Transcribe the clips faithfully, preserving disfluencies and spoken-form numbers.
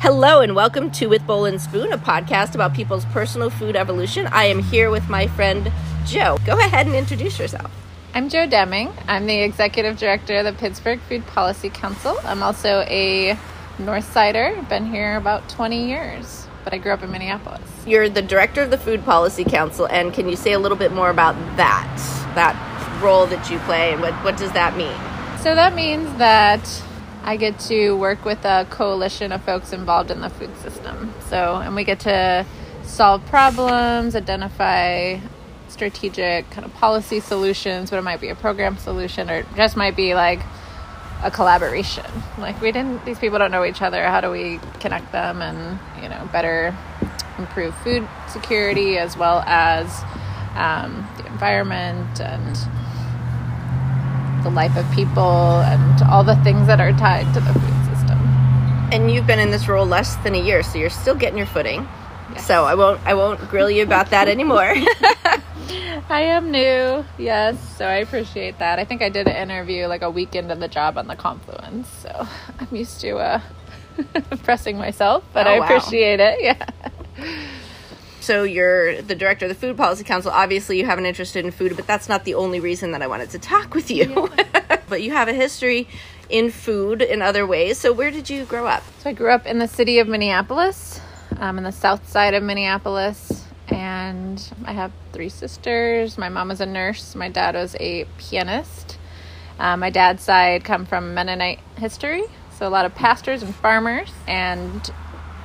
Hello and welcome to With Bowl and Spoon, a podcast about people's personal food evolution. I am here with my friend Jo. Go ahead and introduce yourself. I'm Jo Deming. I'm the executive director of the Pittsburgh Food Policy Council. I'm also a Northsider. Been here about twenty years, but I grew up in Minneapolis. You're the director of the Food Policy Council, and can you say a little bit more about that, that role that you play, and what, what does that mean? So that means that I get to work with a coalition of folks involved in the food system. So, and we get to solve problems, identify strategic kind of policy solutions, but it might be a program solution, or just might be like a collaboration. Like we didn't, these people don't know each other. How do we connect them and, you know, better improve food security as well as um, the environment and the life of people and all the things that are tied to the food system. And you've been in this role less than a year, so you're still getting your footing. Yes. So I won't I won't grill you about that anymore. I am new, yes, so I appreciate that. I think I did an interview like a week into the job on the Confluence, so I'm used to uh, pressing myself, but oh, I wow. appreciate it, yeah. So you're the director of the Food Policy Council. Obviously, you have an interest in food, but that's not the only reason that I wanted to talk with you. Yeah. But you have a history in food in other ways. So where did you grow up? So I grew up in the city of Minneapolis, um, in the south side of Minneapolis. And I have three sisters. My mom was a nurse. My dad was a pianist. Uh, my dad's side come from Mennonite history. So a lot of pastors and farmers. And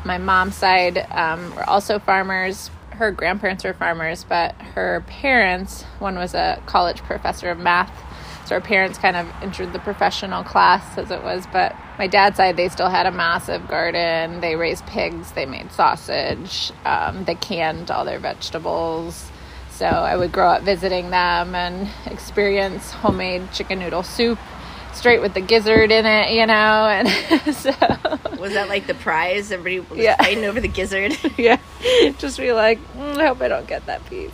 my mom's side um, were also farmers. Her grandparents were farmers, but her parents, one was a college professor of math. So her parents kind of entered the professional class as it was. But my dad's side, they still had a massive garden. They raised pigs. They made sausage. Um, they canned all their vegetables. So I would grow up visiting them and experience homemade chicken noodle soup. Straight with the gizzard in it, you know, and so. Was that like the prize? Everybody was yeah. fighting over the gizzard? Yeah. Just be like, mm, I hope I don't get that piece.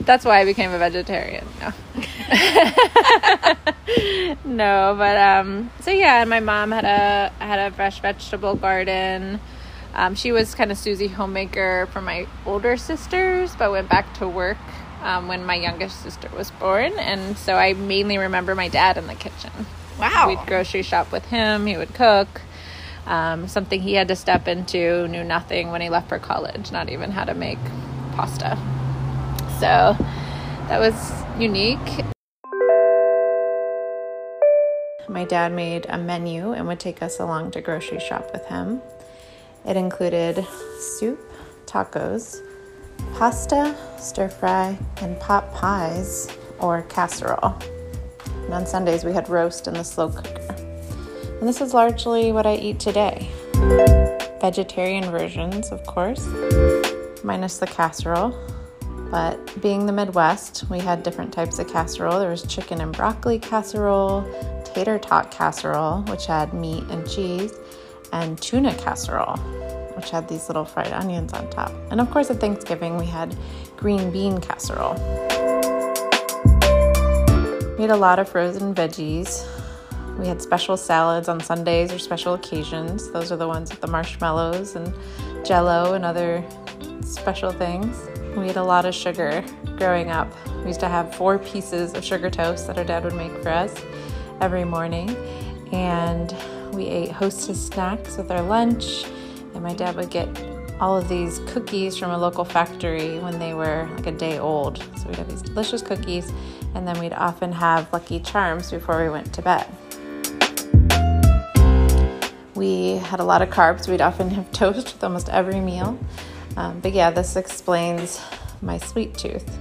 That's why I became a vegetarian. No. no, but, um, so yeah, and my mom had a, had a fresh vegetable garden. Um, she was kind of Susie homemaker for my older sisters, but went back to work um, when my youngest sister was born. And so I mainly remember my dad in the kitchen. Wow. We'd grocery shop with him. He would cook. Um, something he had to step into, knew nothing when he left for college, not even how to make pasta. So that was unique. My dad made a menu and would take us along to grocery shop with him. It included soup, tacos, pasta, stir fry, and pot pies or casserole. And on Sundays, we had roast in the slow cooker. And this is largely what I eat today. Vegetarian versions, of course, minus the casserole. But being the Midwest, we had different types of casserole. There was chicken and broccoli casserole, tater tot casserole, which had meat and cheese, and tuna casserole, which had these little fried onions on top. And of course, at Thanksgiving, we had green bean casserole. We had a lot of frozen veggies. We had special salads on Sundays or special occasions. Those are the ones with the marshmallows and Jell-O and other special things. We had a lot of sugar growing up. We used to have four pieces of sugar toast that our dad would make for us every morning. And we ate Hostess snacks with our lunch. And my dad would get all of these cookies from a local factory when they were like a day old. So we'd have these delicious cookies, and then we'd often have Lucky Charms before we went to bed. We had a lot of carbs. We'd often have toast with almost every meal. Um, but yeah, this explains my sweet tooth.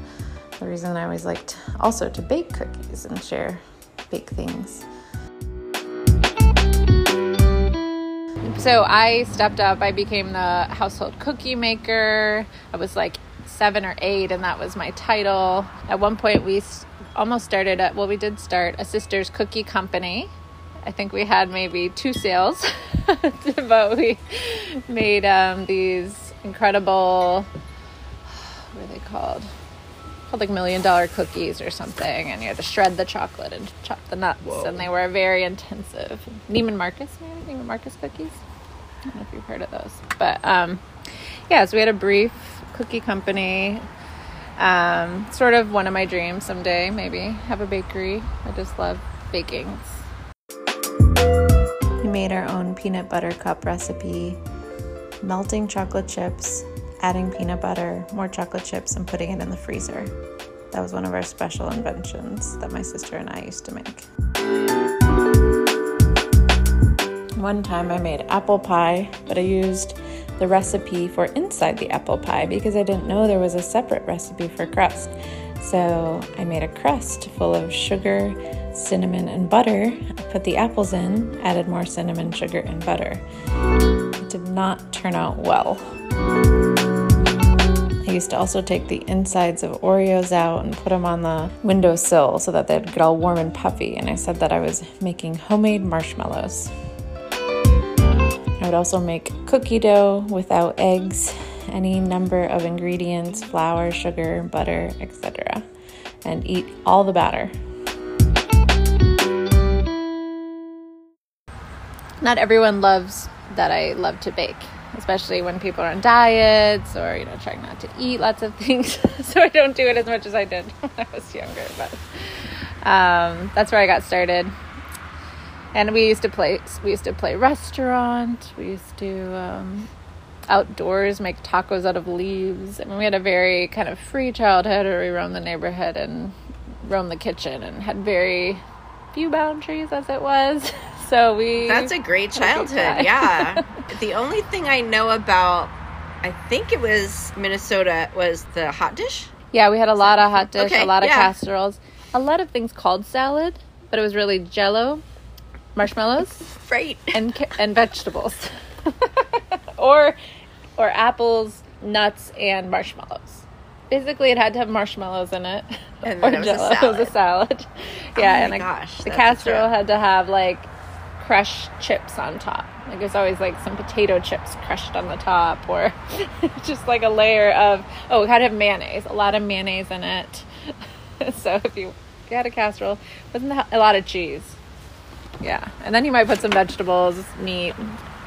The reason I always liked also to bake cookies and share bake things. So I stepped up. I became the household cookie maker. I was like seven or eight, and that was my title. At one point, we almost started a, well, we did start a sister's cookie company. I think we had maybe two sales, but we made um, these incredible, what are they called? Called like million dollar cookies or something, and you had to shred the chocolate and chop the nuts. Whoa. And they were very intensive. Neiman Marcus, maybe? Neiman Marcus cookies? I don't know if you've heard of those. But, um, yeah, so we had a brief cookie company. Um, sort of one of my dreams someday, maybe, have a bakery. I just love baking. We made our own peanut butter cup recipe, melting chocolate chips, adding peanut butter, more chocolate chips, and putting it in the freezer. That was one of our special inventions that my sister and I used to make. One time I made apple pie, but I used the recipe for inside the apple pie because I didn't know there was a separate recipe for crust. So I made a crust full of sugar, cinnamon, and butter. I put the apples in, added more cinnamon, sugar, and butter. It did not turn out well. I used to also take the insides of Oreos out and put them on the windowsill so that they'd get all warm and puffy, and I said that I was making homemade marshmallows. I would also make cookie dough without eggs, any number of ingredients, flour, sugar, butter, et cetera, and eat all the batter. Not everyone loves that I love to bake, especially when people are on diets or, you know, trying not to eat lots of things. So I don't do it as much as I did when I was younger, but um, that's where I got started. And we used to play, we used to play restaurant, we used to um, outdoors make tacos out of leaves. I mean, we had a very kind of free childhood where we roamed the neighborhood and roamed the kitchen and had very few boundaries as it was. So we... That's a great childhood, yeah. The only thing I know about, I think it was Minnesota, was the hot dish? Yeah, we had a lot of hot dish, okay, a lot of yeah. casseroles, a lot of things called salad, but it was really jello. Marshmallows, right, and and vegetables, or or apples, nuts, and marshmallows. Basically, it had to have marshmallows in it, and then or it was jello. A salad. It was a salad. Yeah, oh my and gosh, a, the casserole had to have like crushed chips on top. Like there's always like some potato chips crushed on the top, or just like a layer of oh, it had to have mayonnaise. A lot of mayonnaise in it. So if you, if you had a casserole, wasn't that a lot of cheese? Yeah, and then you might put some vegetables, meat.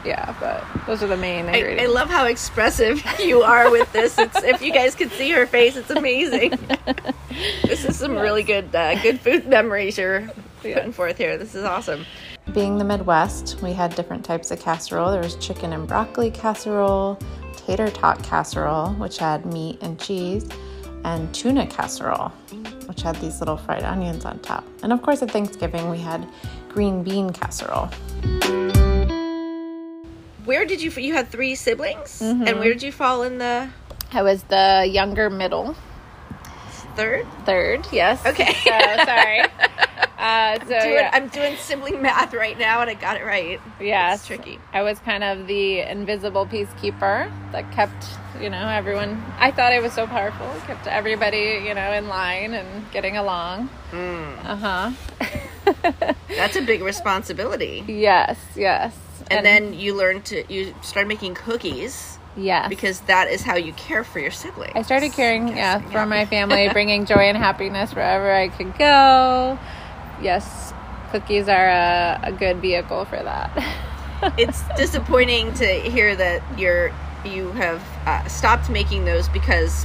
Yeah, but those are the main ingredients. I, I love how expressive you are with this. It's, if you guys could see her face, it's amazing. This is some yes. really good, uh, good food memories you're yeah. putting forth here. This is awesome. Being the Midwest, we had different types of casserole. There was chicken and broccoli casserole, tater tot casserole, which had meat and cheese, and tuna casserole, which had these little fried onions on top. And of course, at Thanksgiving, we had green bean casserole. Where did you, you had three siblings, mm-hmm. and where did you fall in the? I was the younger middle. Third? Third, yes. Okay. So, sorry. Uh, so, I'm, doing, yeah. I'm doing sibling math right now, and I got it right. Yeah. It's tricky. I was kind of the invisible peacekeeper that kept, you know, everyone, I thought I was so powerful, kept everybody, you know, in line and getting along. Mm. Uh-huh. That's a big responsibility. Yes, yes. And, and then you learned to, you started making cookies. Yes. Because that is how you care for your siblings. I started caring yes, yeah, yeah. for my family, bringing joy and happiness wherever I could go. Yes, cookies are a, a good vehicle for that. It's disappointing to hear that you're, you have uh, stopped making those because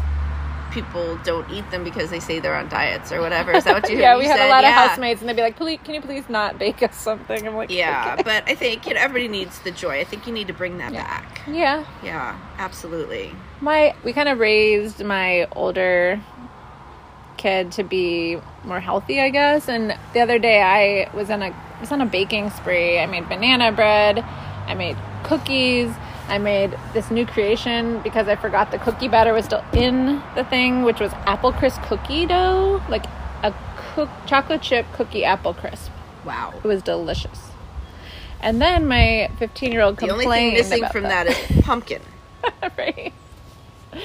people don't eat them because they say they're on diets or whatever. Is that what you heard? Yeah, we you had said? a lot yeah. of housemates, and they'd be like, please, can you please not bake us something? I'm like, yeah, okay. But I think, you know, everybody needs the joy. I think you need to bring that yeah. back. Yeah. Yeah, absolutely. My We kind of raised my older kid to be more healthy, I guess. And the other day I was on a, was on a baking spree. I made banana bread. I made cookies. I made this new creation because I forgot the cookie batter was still in the thing, which was apple crisp cookie dough, like a cook, chocolate chip cookie apple crisp. Wow. It was delicious. And then my fifteen-year-old complained about The only thing missing from that, that is pumpkin. Right.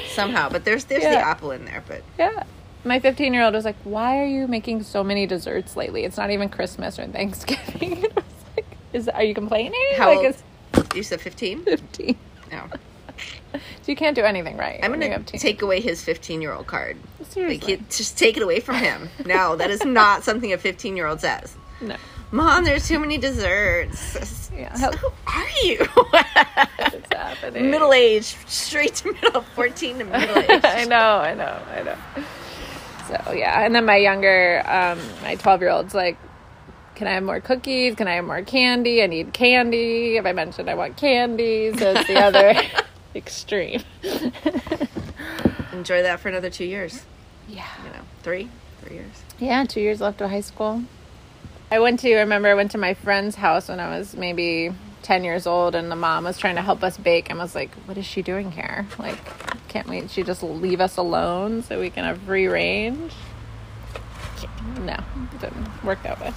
Somehow, but there's there's yeah. the apple in there, but yeah. My fifteen-year-old was like, "Why are you making so many desserts lately? It's not even Christmas or Thanksgiving." And I was like, "Is are you complaining?" How like, old? Is, You said fifteen? fifteen. No. So you can't do anything right. I'm going to take away his fifteen-year-old card. Seriously. Like, just take it away from him. No, that is not something a fifteen-year-old says. No. Mom, there's too many desserts. Yeah. So who are you? What's happening? Middle age, straight to middle, fourteen to middle age. I know, I know, I know. So, yeah. And then my younger, um, my twelve-year-old's like, can I have more cookies? Can I have more candy? I need candy. If I mentioned I want candy, so it's the other extreme. Enjoy that for another two years. Yeah. You know, three, three years. Yeah, two years left of high school. I went to, I remember I went to my friend's house when I was maybe ten years old, and the mom was trying to help us bake. I was like, what is she doing here? Like, can't we, she just leave us alone so we can have free range? No, it didn't work that way.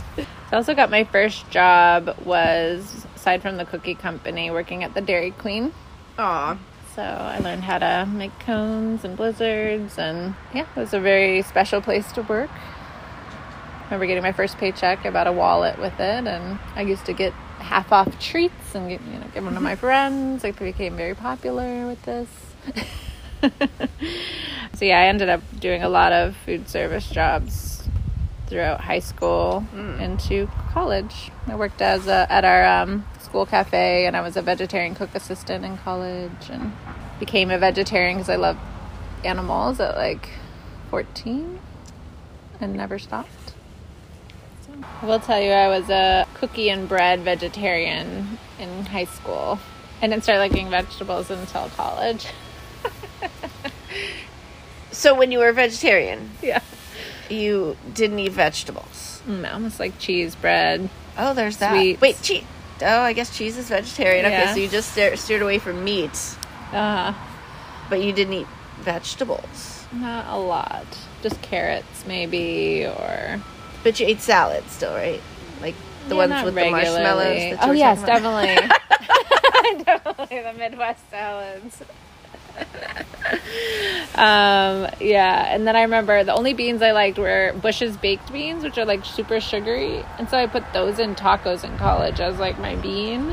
I also got my first job was, aside from the cookie company, working at the Dairy Queen. Aw. So I learned how to make cones and blizzards, and yeah, it was a very special place to work. I remember getting my first paycheck. I bought a wallet with it, and I used to get half off treats and get, you know, give them to my friends. I became very popular with this. So yeah, I ended up doing a lot of food service jobs throughout high school mm. into college. I worked as a, at our um, school cafe, and I was a vegetarian cook assistant in college, and became a vegetarian because I love animals at like fourteen and never stopped. So. I will tell you, I was a cookie and bread vegetarian in high school. I didn't start liking vegetables until college. So when you were a vegetarian? Yeah. You didn't eat vegetables. No, almost like cheese, bread. Oh, there's that. Sweets. Wait, cheese. Oh, I guess cheese is vegetarian. Yeah. Okay, so you just steer- steered away from meat. Uh-huh. But you didn't eat vegetables. Not a lot. Just carrots, maybe, or... But you ate salad still, right? Like the yeah, ones with regularly. The marshmallows. That oh, yes, definitely. Definitely the Midwest salads. um yeah and then I remember the only beans I liked were Bush's baked beans, which are like super sugary, and so I put those in tacos in college as like my bean.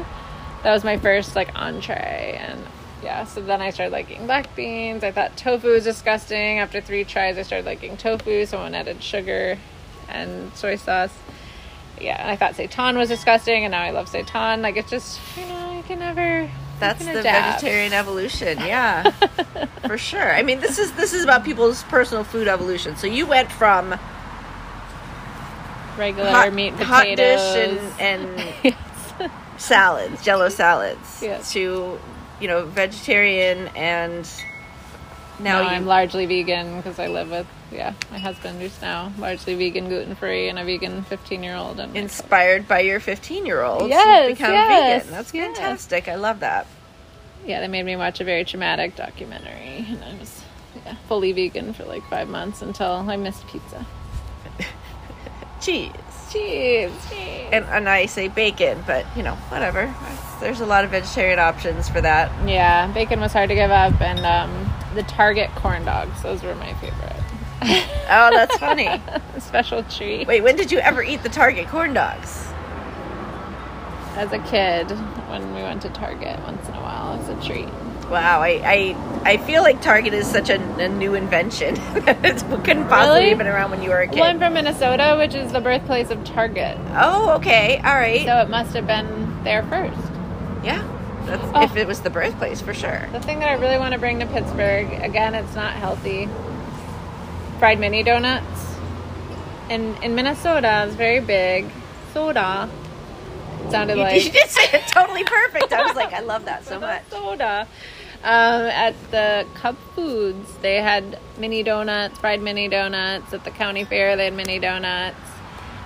That was my first like entree. And yeah, so then I started liking black beans. I thought tofu was disgusting. After three tries I started liking tofu. Someone added sugar and soy sauce. Yeah, and I thought seitan was disgusting, and now I love seitan. Like, it's just, you know, you can never... That's the adapt. Vegetarian evolution, yeah, for sure. I mean, this is this is about people's personal food evolution. So you went from regular hot, meat, potatoes, hot dish, and, and yes. salads, Jello salads, yes. to you know vegetarian, and now, now you... I'm largely vegan because I live with yeah my husband, who's now largely vegan, gluten free, and a vegan fifteen year old. Inspired by your fifteen year old, yes, become yes, vegan. That's yes. fantastic. I love that. Yeah, they made me watch a very traumatic documentary, and I was yeah, fully vegan for like five months until I missed pizza. cheese, cheese, cheese, and and I say bacon, but you know whatever. There's a lot of vegetarian options for that. Yeah, bacon was hard to give up, and um, the Target corn dogs. Those were my favorite. Oh, that's funny. A special treat. Wait, when did you ever eat the Target corn dogs? As a kid, when we went to Target once in a while, it was a treat. Wow, I I, I feel like Target is such a, a new invention. It couldn't possibly really? have been around when you were a kid. Well, I'm from Minnesota, which is the birthplace of Target. Oh, okay, all right. So it must have been there first. Yeah, that's, oh. if it was the birthplace, for sure. The thing that I really want to bring to Pittsburgh, again, it's not healthy. Fried mini donuts. And in Minnesota, it's very big. Soda. It sounded you, like... You just said it totally perfect. I was like, I love that so much. Soda. Um, at the Cub Foods, they had mini donuts, fried mini donuts. At the county fair, they had mini donuts.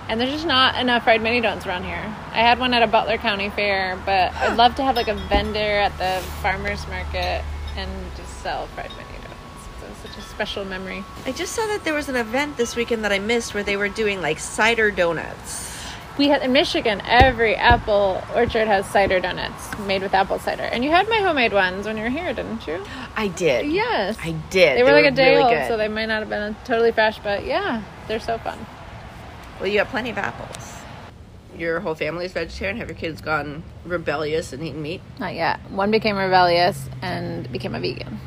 And there's just not enough fried mini donuts around here. I had one at a Butler County fair, but I'd love to have like a vendor at the farmer's market and just sell fried mini donuts. It's such a special memory. I just saw that there was an event this weekend that I missed where they were doing like cider donuts. We had in Michigan, every apple orchard has cider donuts made with apple cider. And you had my homemade ones when you were here, didn't you? I did. Yes. I did. They were they like were a day really old, good. So they might not have been totally fresh, but yeah, they're so fun. Well, you have plenty of apples. Your whole family is vegetarian? Have your kids gone rebellious and eaten meat? Not yet. One became rebellious and became a vegan.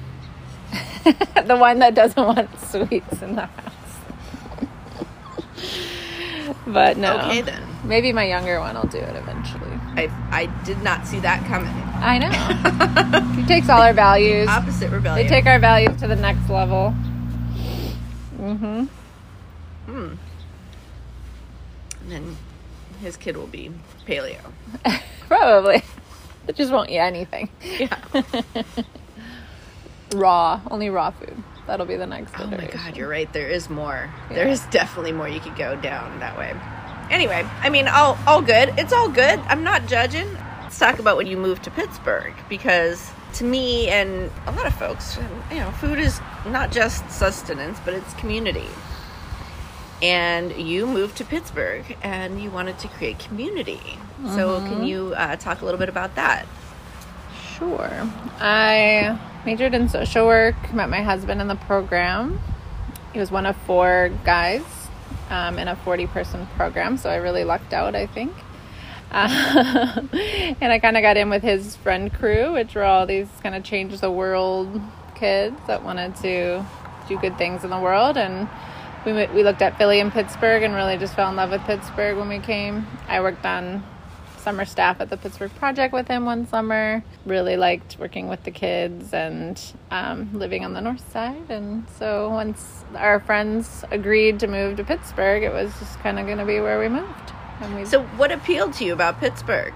The one that doesn't want sweets in the house. But no. Okay, then. Maybe my younger one will do it eventually. I I did not see that coming. I know. She takes all our values. Opposite rebellion. They take our values to the next level. Mm-hmm. Hmm. And then his kid will be paleo. Probably. It just won't eat anything. Yeah. Raw. Only raw food. That'll be the next iteration. Oh my god, you're right. There is more. Yeah. There is definitely more you could go down that way. Anyway, I mean, all all good. It's all good. I'm not judging. Let's talk about when you move to Pittsburgh, because to me and a lot of folks, you know, food is not just sustenance, but it's community. And you moved to Pittsburgh and you wanted to create community. Mm-hmm. So can you uh, talk a little bit about that? Sure. I majored in social work, met my husband in the program. He was one of four guys um, in a forty-person program, so I really lucked out, I think. Uh, and I kind of got in with his friend crew, which were all these kind of change-the-world kids that wanted to do good things in the world. And we we looked at Philly and Pittsburgh and really just fell in love with Pittsburgh when we came. I worked on summer staff at the Pittsburgh Project with him one summer. Really liked working with the kids and um, living on the north side. And so once our friends agreed to move to Pittsburgh, it was just kind of going to be where we moved. And we... So what appealed to you about Pittsburgh?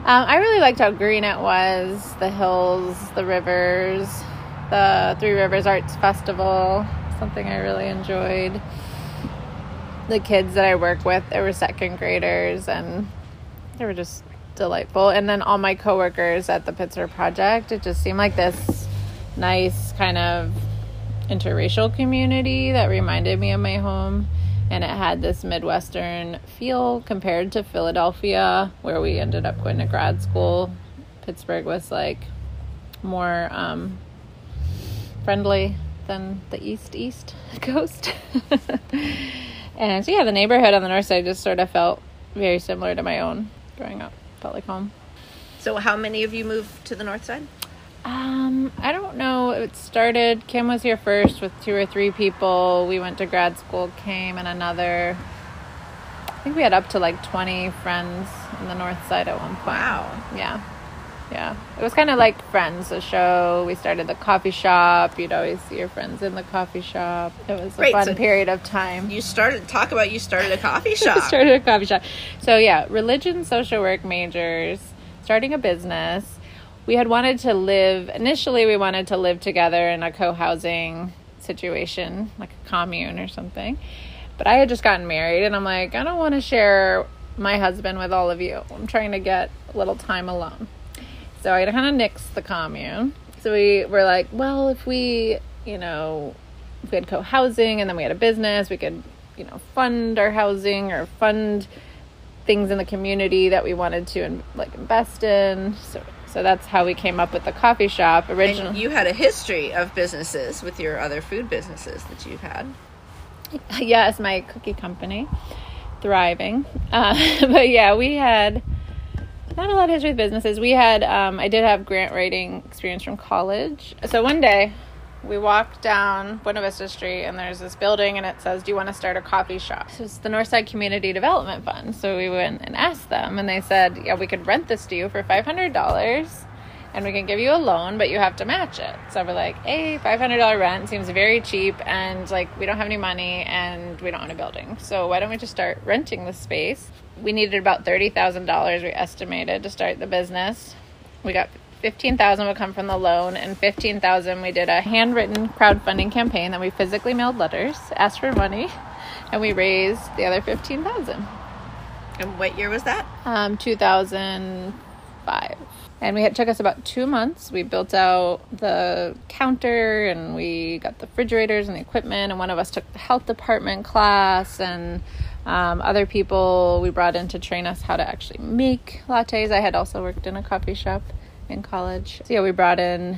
Um, I really liked how green it was, the hills, the rivers, the Three Rivers Arts Festival, something I really enjoyed. The kids that I work with, they were second graders, and they were just delightful. And then all my coworkers at the Pittsburgh Project, it just seemed like this nice kind of interracial community that reminded me of my home. And it had this Midwestern feel compared to Philadelphia, where we ended up going to grad school. Pittsburgh was like more um, friendly than the East East Coast. And so yeah, the neighborhood on the north side just sort of felt very similar to my own. Growing up, felt like home. So how many of you moved to the north side? Um, I don't know. It started, Kim was here first with two or three people. We went to grad school, Kim and another. I think we had up to like twenty friends on the north side at one point. Wow. Yeah. Yeah. It was kind of like Friends, the show. We started the coffee shop. You'd always see your friends in the coffee shop. It was a Great, fun so period of time. You started, talk about you started a coffee shop. started a coffee shop. So yeah, religion, social work majors, starting a business. We had wanted to live, initially we wanted to live together in a co-housing situation, like a commune or something. But I had just gotten married and I'm like, I don't want to share my husband with all of you. I'm trying to get a little time alone. So I kind of nixed the commune. So we were like, well, if we, you know, if we had co-housing and then we had a business, we could, you know, fund our housing or fund things in the community that we wanted to in, like invest in. So, so that's how we came up with the coffee shop originally. And you had a history of businesses with your other food businesses that you've had. Yes, my cookie company, thriving. Uh, but yeah, we had... Not a lot of history with businesses. We had, um, I did have grant writing experience from college. So one day we walked down Buena Vista Street and there's this building and it says, do you want to start a coffee shop? So it's the Northside Community Development Fund. So we went and asked them and they said, yeah, we could rent this to you for five hundred dollars and we can give you a loan, but you have to match it. So we're like, hey, five hundred dollars rent seems very cheap and like we don't have any money and we don't own a building. So why don't we just start renting the space? We needed about thirty thousand dollars, we estimated, to start the business. We got fifteen thousand dollars would come from the loan, and fifteen thousand dollars we did a handwritten crowdfunding campaign that we physically mailed letters, asked for money, and we raised the other fifteen thousand dollars. And what year was that? Um, two thousand five. And we had, it took us about two months. We built out the counter, and we got the refrigerators and the equipment, and one of us took the health department class, and... Um, other people we brought in to train us how to actually make lattes. I had also worked in a coffee shop in college. So yeah, we brought in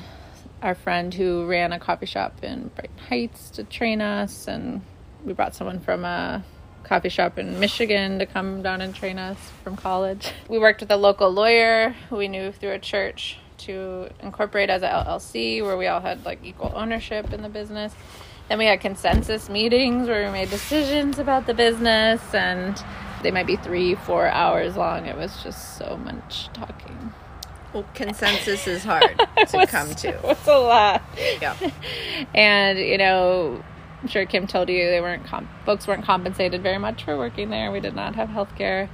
our friend who ran a coffee shop in Brighton Heights to train us. And we brought someone from a coffee shop in Michigan to come down and train us from college. We worked with a local lawyer who we knew through a church to incorporate as an L L C where we all had like equal ownership in the business. Then we had consensus meetings where we made decisions about the business, and they might be three, four hours long. It was just so much talking. Well, consensus is hard to was, come to. It's a lot. Yeah. And, you know, I'm sure Kim told you they weren't comp- folks weren't compensated very much for working there. We did not have health care.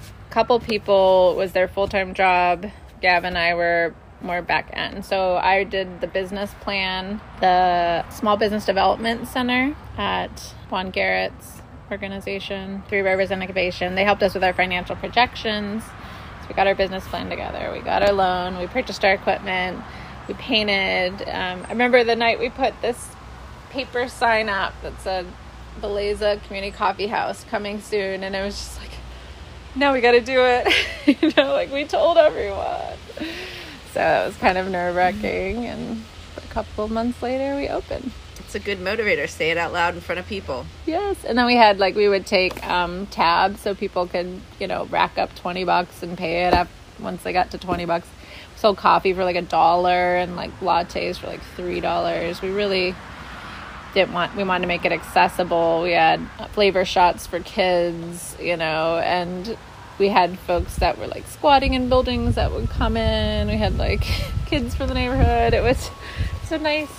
A couple people was their full-time job. Gab and I were more back end. So I did the business plan, the Small Business Development Center at Juan Garrett's organization, Three Rivers Incubation. They helped us with our financial projections. So we got our business plan together. We got our loan. We purchased our equipment. We painted. Um, I remember the night we put this paper sign up that said Beleza Community Coffee House coming soon. And it was just like, no, we got to do it. You know, like we told everyone. So it was kind of nerve-wracking, and a couple of months later, we opened. It's a good motivator. Say it out loud in front of people. Yes, and then we had, like, we would take um, tabs so people could, you know, rack up twenty bucks and pay it up once they got to twenty bucks. We sold coffee for, like, a dollar and, like, lattes for, like, three dollars. We really didn't want, we wanted to make it accessible. We had flavor shots for kids, you know, and we had folks that were, like, squatting in buildings that would come in. We had, like, kids from the neighborhood. It was, it's a nice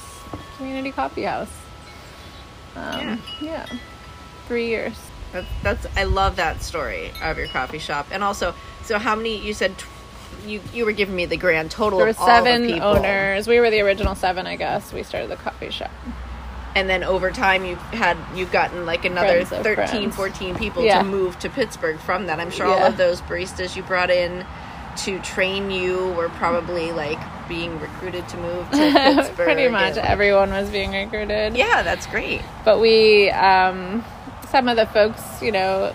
community coffee house. Um, yeah. yeah. Three years. That, that's, I love that story of your coffee shop. And also, so how many, you said, you you were giving me the grand total of all the people. There were seven owners. We were the original seven, I guess. We started the coffee shop. And then over time, you've had you've gotten like another thirteen, fourteen people yeah. to move to Pittsburgh from that. I'm sure yeah. all of those baristas you brought in to train you were probably like being recruited to move to Pittsburgh. Pretty much and, everyone was being recruited. Yeah, that's great. But we, um, some of the folks, you know,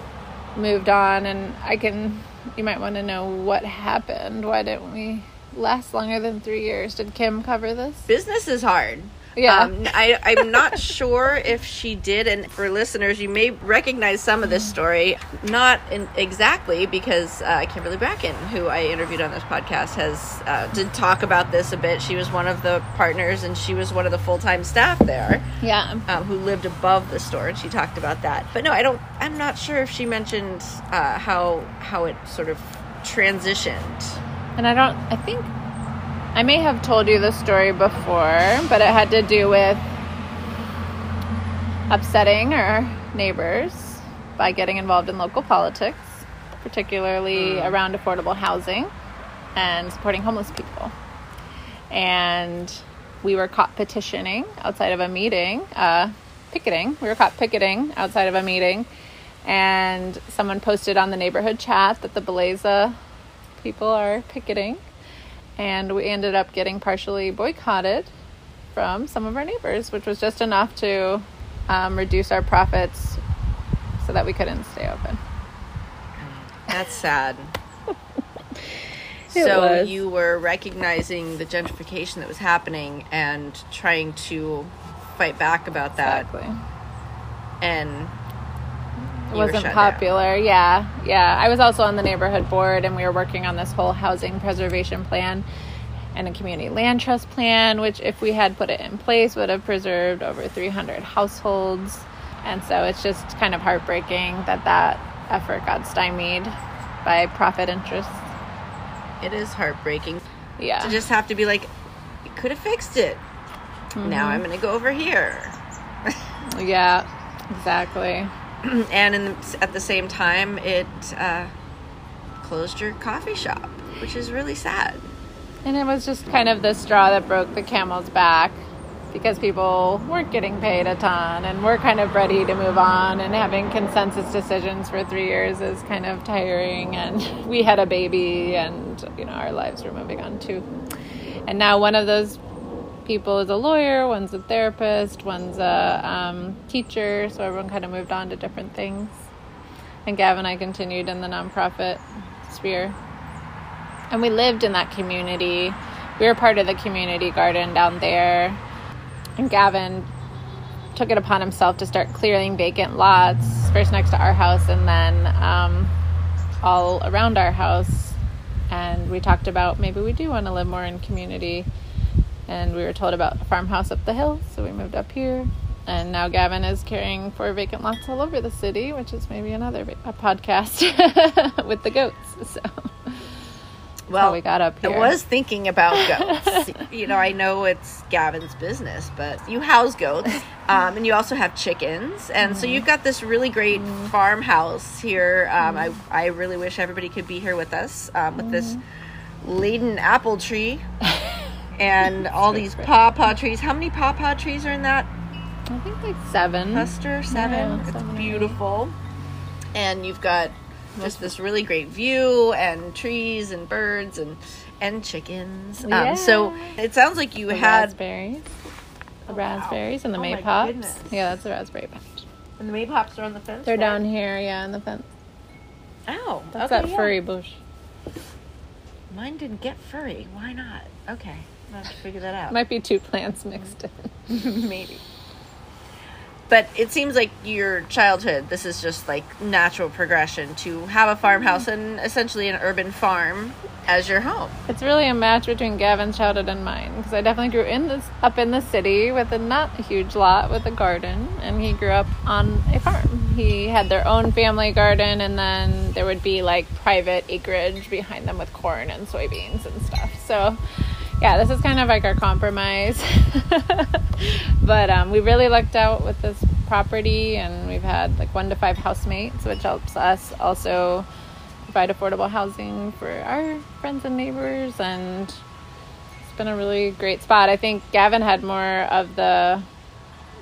moved on, and I can. You might want to know what happened. Why didn't we last longer than three years? Did Kim cover this? Business is hard. Yeah, um, I, I'm not sure if she did, and for listeners, you may recognize some of this story, not in, exactly, because uh, Kimberly Bracken, who I interviewed on this podcast, has uh, did talk about this a bit. She was one of the partners, and she was one of the full-time staff there. Yeah, um, who lived above the store, and she talked about that. But no, I don't. I'm not sure if she mentioned uh, how how it sort of transitioned. And I don't. I think. I may have told you this story before, but it had to do with upsetting our neighbors by getting involved in local politics, particularly mm. around affordable housing and supporting homeless people. And we were caught petitioning outside of a meeting, uh, picketing. We were caught picketing outside of a meeting, and someone posted on the neighborhood chat that the Beleza people are picketing. And we ended up getting partially boycotted from some of our neighbors, which was just enough to um, reduce our profits so that we couldn't stay open. That's sad. So was. You were recognizing the gentrification that was happening and trying to fight back about that. Exactly. And it wasn't popular. Down. Yeah. Yeah. I was also on the neighborhood board, and we were working on this whole housing preservation plan and a community land trust plan, which if we had put it in place would have preserved over three hundred households. And so it's just kind of heartbreaking that that effort got stymied by profit interests. It is heartbreaking. Yeah. To just have to be like, you could have fixed it. Mm-hmm. Now I'm going to go over here. Yeah, exactly. And in the, at the same time, it uh, closed your coffee shop, which is really sad. And it was just kind of the straw that broke the camel's back, because people weren't getting paid a ton and we're kind of ready to move on. And having consensus decisions for three years is kind of tiring. And we had a baby, and you know our lives were moving on too. And now one of those people is a lawyer, one's a therapist, one's a um, teacher, so everyone kind of moved on to different things. And Gavin and I continued in the nonprofit sphere. And we lived in that community. We were part of the community garden down there. And Gavin took it upon himself to start clearing vacant lots, first next to our house and then um, all around our house. And we talked about maybe we do want to live more in community. And we were told about a farmhouse up the hill, so we moved up here. And now Gavin is caring for vacant lots all over the city, which is maybe another a podcast with the goats. So, well, we got up here. I was thinking about goats. You know, I know it's Gavin's business, but you house goats, um, and you also have chickens. And mm-hmm. so you've got this really great mm-hmm. farmhouse here. Um, mm-hmm. I, I really wish everybody could be here with us um, with mm-hmm. this laden apple tree and all so these great. pawpaw trees. How many pawpaw trees are in that? I think like seven. Cluster seven. Yeah, it's seven, beautiful. Eight. And you've got just this really great view and trees and birds and and chickens. Yeah. Um, so it sounds like you the had... raspberries. The oh, raspberries wow. and the oh, maypops. Yeah, that's the raspberry bunch. And the maypops are on the fence? They're right? down here, yeah, on the fence. Oh, that's okay, that yeah. furry bush. Mine didn't get furry. Why not? Okay, I'll have to figure that out. Might be two plants mixed in. Maybe. But it seems like your childhood, this is just like natural progression to have a farmhouse and essentially an urban farm as your home. It's really a match between Gavin's childhood and mine, because I definitely grew in this up in the city with a not a huge lot with a garden, and he grew up on a farm. He had their own family garden, and then there would be like private acreage behind them with corn and soybeans and stuff. So yeah, this is kind of like our compromise. But um, we really lucked out with this property, and we've had like one to five housemates, which helps us also provide affordable housing for our friends and neighbors. And it's been a really great spot. I think Gavin had more of the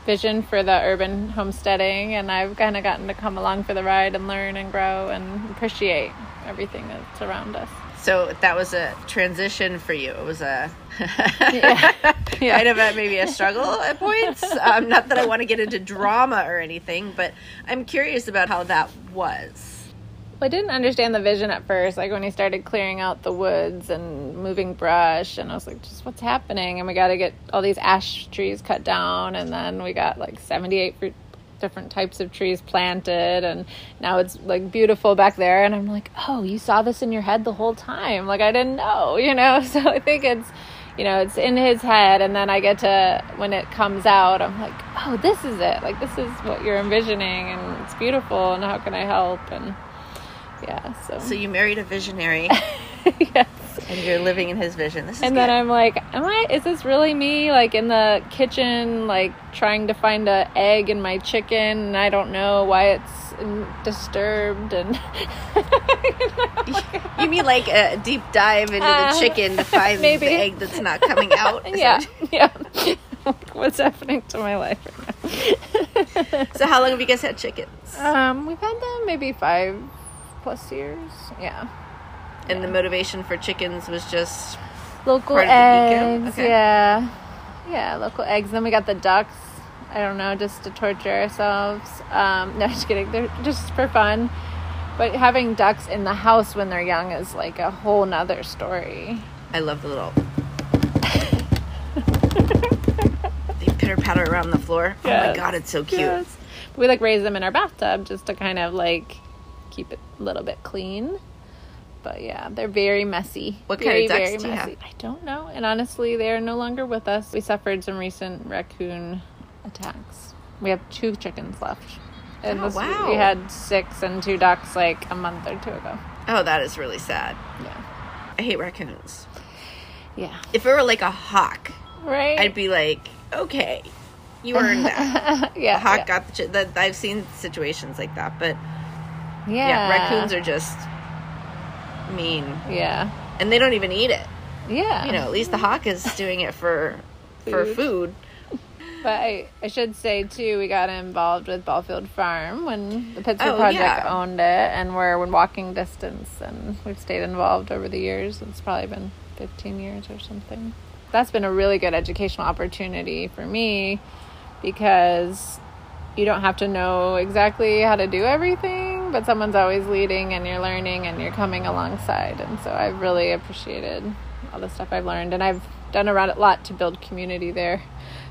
vision for the urban homesteading, and I've kind of gotten to come along for the ride and learn and grow and appreciate everything that's around us. So that was a transition for you. It was a yeah. Yeah. kind of a, maybe a struggle at points. Um, not that I want to get into drama or anything, but I'm curious about how that was. Well, I didn't understand the vision at first. Like when he started clearing out the woods and moving brush, and I was like, just what's happening? And we got to get all these ash trees cut down, and then we got like seventy-eight fruit different types of trees planted, and now it's like beautiful back there. And I'm like, oh, you saw this in your head the whole time. Like I didn't know, you know? So I think it's, you know, it's in his head. And then I get to, when it comes out, I'm like, oh, this is it. Like, this is what you're envisioning, and it's beautiful. And how can I help? And yeah. So, so you married a visionary. Yes. And you're living in his vision. This is and good. Then I'm like, am I, is this really me? Like in the kitchen, like trying to find an egg in my chicken, and I don't know why it's disturbed. And you know, like, you mean like a deep dive into uh, the chicken to find maybe. the egg that's not coming out? Yeah, yeah. What's happening to my life right now? So how long have you guys had chickens? Um, we've had them maybe five plus years. Yeah. And yeah. the motivation for chickens was just local part eggs. Of the okay. Yeah, yeah, local eggs. Then we got the ducks. I don't know, just to torture ourselves. Um, no, just kidding. They're just for fun. But having ducks in the house when they're young is like a whole nother story. I love the little they pitter patter around the floor. Yes. Oh my god, it's so cute. Yes. We like raise them in our bathtub just to kind of like keep it a little bit clean. But yeah, they're very messy. What very, kind of ducks do you have? I don't know. And honestly, they are no longer with us. We suffered some recent raccoon attacks. We have two chickens left. And oh, this, wow. We had six and two ducks like a month or two ago. Oh, that is really sad. Yeah. I hate raccoons. Yeah. If it were like a hawk, right? I'd be like, okay, you earned that. Yeah. The hawk yeah. got the chick. That, I've seen situations like that. But yeah, yeah raccoons are just... mean. Yeah. And they don't even eat it. Yeah. You know, at least the hawk is doing it for food. for food. But I, I should say, too, we got involved with Ballfield Farm when the Pittsburgh oh, Project yeah. owned it, and we're in walking distance, and we've stayed involved over the years. It's probably been fifteen years or something. That's been a really good educational opportunity for me, because you don't have to know exactly how to do everything, but someone's always leading, and you're learning, and you're coming alongside. And so I've really appreciated all the stuff I've learned, and I've done a lot to build community there.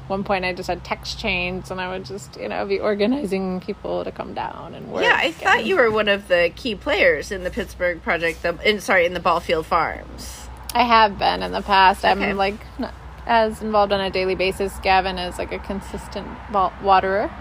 At one point I just had text chains, and I would just, you know, be organizing people to come down and work. Yeah, I thought and, you were one of the key players in the Pittsburgh Project, the, in, sorry, in the Ballfield Farms. I have been in the past. Okay. I'm like... Not, as involved on a daily basis. Gavin is like a consistent waterer.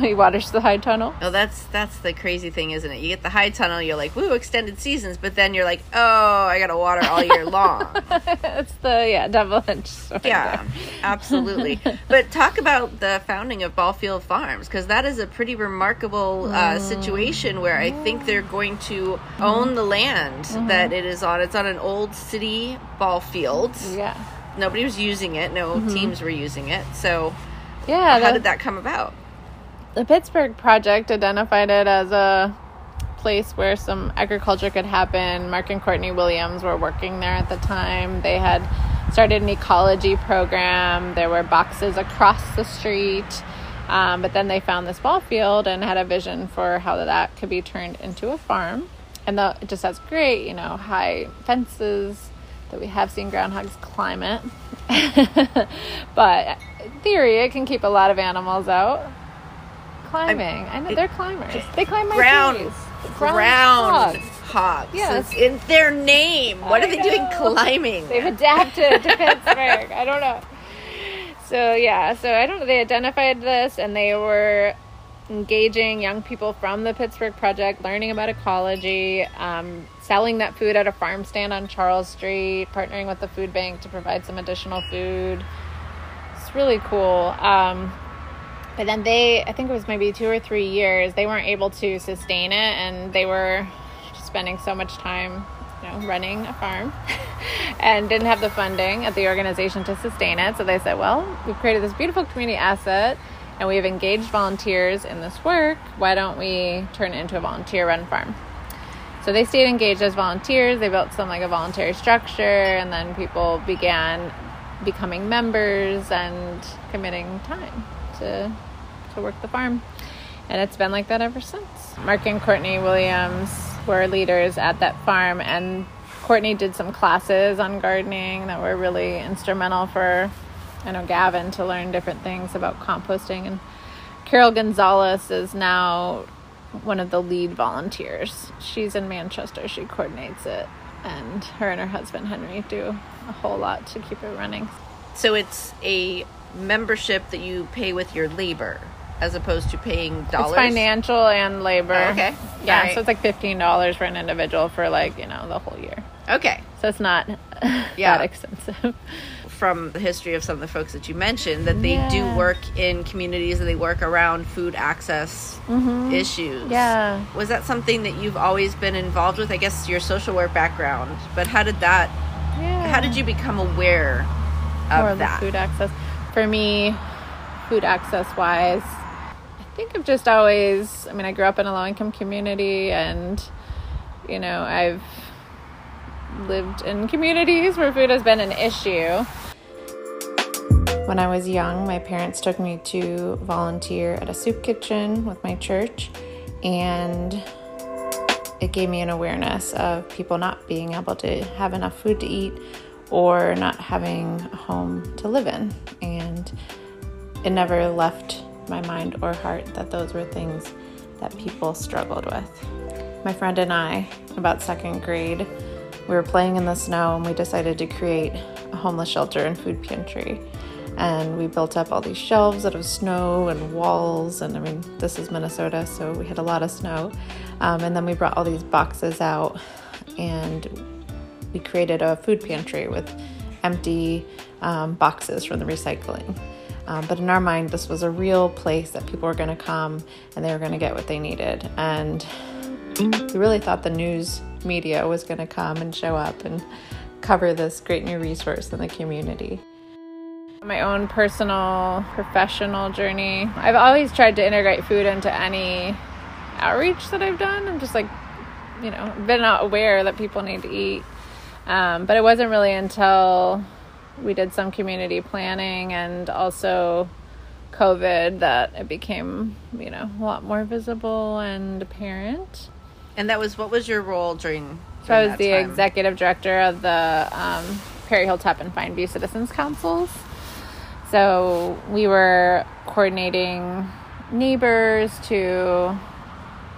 He waters the high tunnel. Oh, that's that's the crazy thing, isn't it? You get the high tunnel, you're like, woo, extended seasons, but then you're like, oh, I gotta water all year long. It's the, yeah, double edged sword. Yeah, absolutely. But talk about the founding of Ballfield Farms, because that is a pretty remarkable uh, situation where I think they're going to own the land mm-hmm. that it is on. It's on an old city ball field. Yeah. Nobody was using it. No mm-hmm. teams were using it. So yeah, how that- did that come about? The Pittsburgh Project identified it as a place where some agriculture could happen. Mark and Courtney Williams were working there at the time. They had started an ecology program. There were boxes across the street. Um, but then they found this ball field and had a vision for how that could be turned into a farm. And the, it just has great, you know, high fences that we have seen groundhogs climb it. But in theory, it can keep a lot of animals out. Climbing. I, I know they're climbers. They climb my ground, trees. Ground, ground hogs. hogs. Yes, it's in their name. What I are they know. doing climbing? They've adapted to Pittsburgh. I don't know. So yeah, so I don't know. They identified this, and they were engaging young people from the Pittsburgh Project, learning about ecology, um, selling that food at a farm stand on Charles Street, partnering with the food bank to provide some additional food. It's really cool. Um, But then they, I think it was maybe two or three years, they weren't able to sustain it, and they were spending so much time, you know, running a farm and didn't have the funding at the organization to sustain it. So they said, well, we've created this beautiful community asset and we've engaged volunteers in this work. Why don't we turn it into a volunteer-run farm? So they stayed engaged as volunteers. They built some like a voluntary structure, and then people began becoming members and committing time to... to work the farm, and it's been like that ever since. Mark and Courtney Williams were leaders at that farm, and Courtney did some classes on gardening that were really instrumental for, I know, Gavin to learn different things about composting. And Carol Gonzalez is now one of the lead volunteers. She's in Manchester. She coordinates it, and her and her husband Henry do a whole lot to keep it running. So it's a membership that you pay with your labor, as opposed to paying dollars? It's financial and labor. Oh, okay. Yeah, right. So it's like fifteen dollars for an individual for like, you know, the whole year. Okay. So it's not yeah. that expensive. From the history of some of the folks that you mentioned, that they yeah. do work in communities and they work around food access mm-hmm. issues. Yeah. Was that something that you've always been involved with? I guess your social work background, but how did that, yeah. how did you become aware of More that? Food access. For me, food access wise, I think I've just always, I mean, I grew up in a low-income community, and, you know, I've lived in communities where food has been an issue. When I was young, my parents took me to volunteer at a soup kitchen with my church, and it gave me an awareness of people not being able to have enough food to eat or not having a home to live in. And it never left my mind or heart that those were things that people struggled with. My friend and I, about second grade, we were playing in the snow, and we decided to create a homeless shelter and food pantry. And we built up all these shelves out of snow and walls, and I mean, this is Minnesota, so we had a lot of snow. Um, and then we brought all these boxes out, and we created a food pantry with empty um, boxes from the recycling. Um, but in our mind, this was a real place that people were going to come and they were going to get what they needed. And we really thought the news media was going to come and show up and cover this great new resource in the community. My own personal, professional journey, I've always tried to integrate food into any outreach that I've done. I'm just like, you know, been aware that people need to eat. Um, but it wasn't really until we did some community planning and also COVID that it became, you know, a lot more visible and apparent. And that was, what was your role during, during So I was the time? Executive director of the um, Perry Hilltop and Fine View Citizens Councils. So we were coordinating neighbors to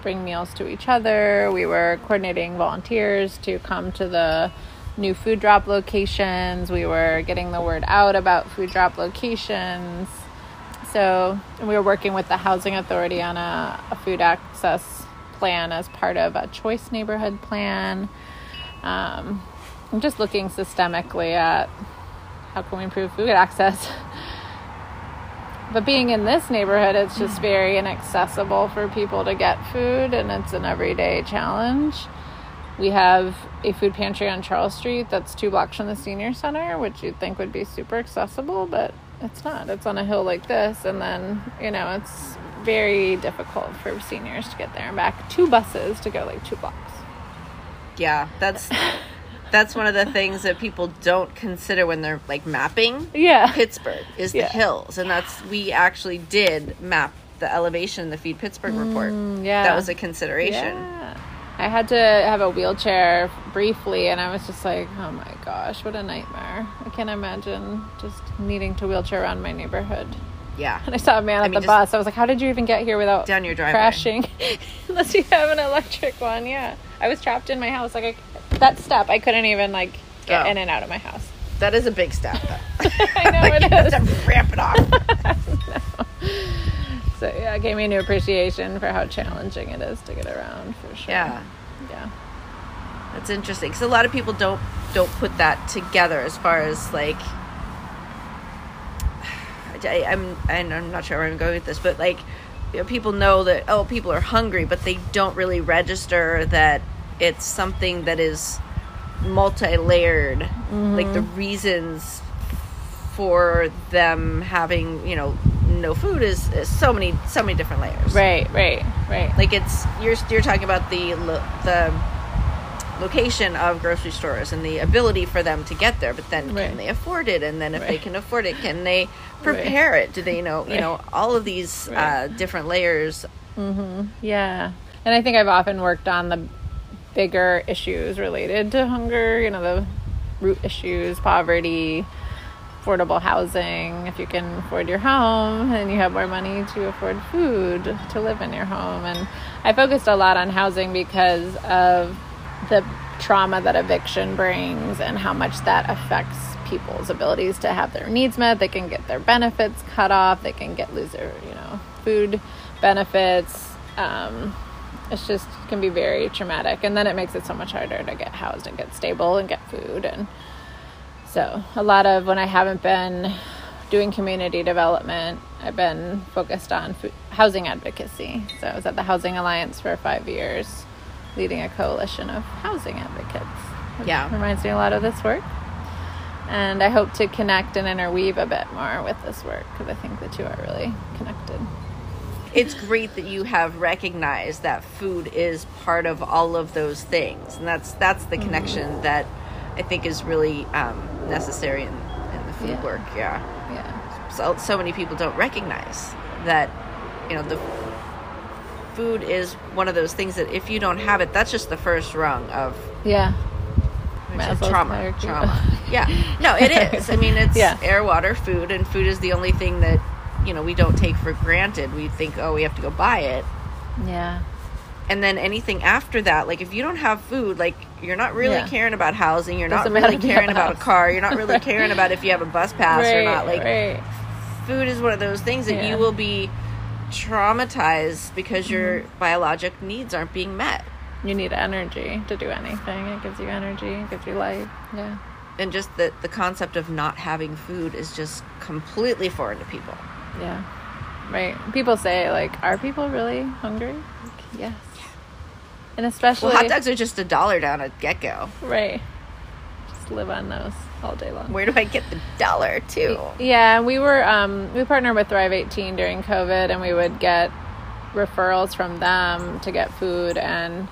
bring meals to each other. We were coordinating volunteers to come to the new food drop locations. We were getting the word out about food drop locations. So we were working with the Housing Authority on a, a food access plan as part of a Choice Neighborhood Plan. Um, I'm just looking systemically at how can we improve food access. But being in this neighborhood, it's just very inaccessible for people to get food, and it's an everyday challenge. We have a food pantry on Charles Street that's two blocks from the senior center, which you'd think would be super accessible, but it's not. It's on a hill like this, and then, you know, it's very difficult for seniors to get there and back. Two buses to go like two blocks. Yeah, that's... That's one of the things that people don't consider when they're, like, mapping yeah. Pittsburgh is yeah. the hills. And that's, we actually did map the elevation in the Feed Pittsburgh report. Mm, yeah. That was a consideration. Yeah. I had to have a wheelchair briefly, and I was just like, oh, my gosh, what a nightmare. I can't imagine just needing to wheelchair around my neighborhood. Yeah. And I saw a man at I mean, the bus. I was like, how did you even get here without down your driveway. Crashing? Unless you have an electric one, yeah. I was trapped in my house. Like, I... That step, I couldn't even, like, get oh. in and out of my house. That is a big step, though. I know like it is. You have to ramp it off. So, yeah, it gave me a new appreciation for how challenging it is to get around, for sure. Yeah. Yeah. That's interesting, because a lot of people don't don't put that together as far as, like, I, I'm, and I'm not sure where I'm going with this, but, like, you know, people know that, oh, people are hungry, but they don't really register that it's something that is multi-layered, mm-hmm. like the reasons for them having, you know, no food is, is so many, so many different layers. Right, right, right. Like it's you're you're talking about the lo- the location of grocery stores and the ability for them to get there, but then right. can they afford it? And then if right. they can afford it, can they prepare right. it? Do they know, right. you know, all of these right. uh, different layers? Mm-hmm. Yeah, and I think I've often worked on the bigger issues related to hunger, you know, the root issues, poverty, affordable housing. If you can afford your home, then you have more money to afford food to live in your home. And I focused a lot on housing because of the trauma that eviction brings and how much that affects people's abilities to have their needs met. They can get their benefits cut off. They can get lose their, you know, food benefits. Um, It's just can be very traumatic, and then it makes it so much harder to get housed and get stable and get food. And so a lot of when I haven't been doing community development, I've been focused on food, housing advocacy. So I was at the Housing Alliance for five years, leading a coalition of housing advocates. Which yeah. reminds me a lot of this work. And I hope to connect and interweave a bit more with this work because I think the two are really connected. It's great that you have recognized that food is part of all of those things. And that's that's the connection mm-hmm. that I think is really um, necessary in, in the food yeah. work. Yeah. Yeah. So, so many people don't recognize that, you know, the food is one of those things that if you don't have it, that's just the first rung of yeah. trauma. Trauma. yeah. No, it is. I mean, it's yeah. air, water, food, and food is the only thing that, you know, we don't take for granted. We think, oh, we have to go buy it. Yeah. And then anything after that, like if you don't have food, like you're not really yeah. caring about housing. You're Doesn't not really caring about a car. You're not really caring about if you have a bus pass right, or not. Like right. food is one of those things that yeah. you will be traumatized because your mm-hmm. biologic needs aren't being met. You need energy to do anything. It gives you energy. It gives you life. Yeah. And just the, the concept of not having food is just completely foreign to people. Yeah, right. People say, like, are people really hungry? Like, yes. Yeah. And especially... Well, hot dogs are just a dollar down at GetGo. Right. Just live on those all day long. Where do I get the dollar, too? Yeah, we were... Um, we partnered with Thrive eighteen during COVID, and we would get referrals from them to get food. And,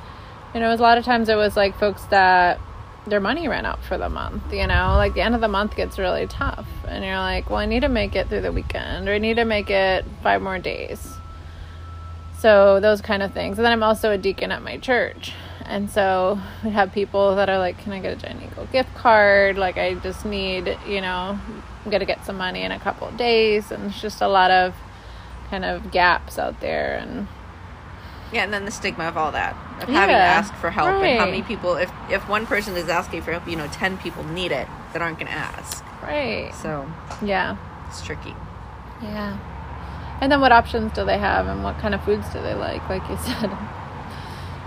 you know, it was a lot of times it was, like, folks that... their money ran out for the month, you know, like the end of the month gets really tough and you're like, well, I need to make it through the weekend or I need to make it five more days. So those kind of things. And then I'm also a deacon at my church. And so we have people that are like, can I get a Giant Eagle gift card? Like I just need, you know, I'm going to get some money in a couple of days. And it's just a lot of kind of gaps out there. And Yeah, and then the stigma of all that, of yeah, having to ask for help, right. and how many people, if, if one person is asking for help, you know, ten people need it that aren't going to ask. Right. So, yeah. It's tricky. Yeah. And then what options do they have, and what kind of foods do they like? Like you said,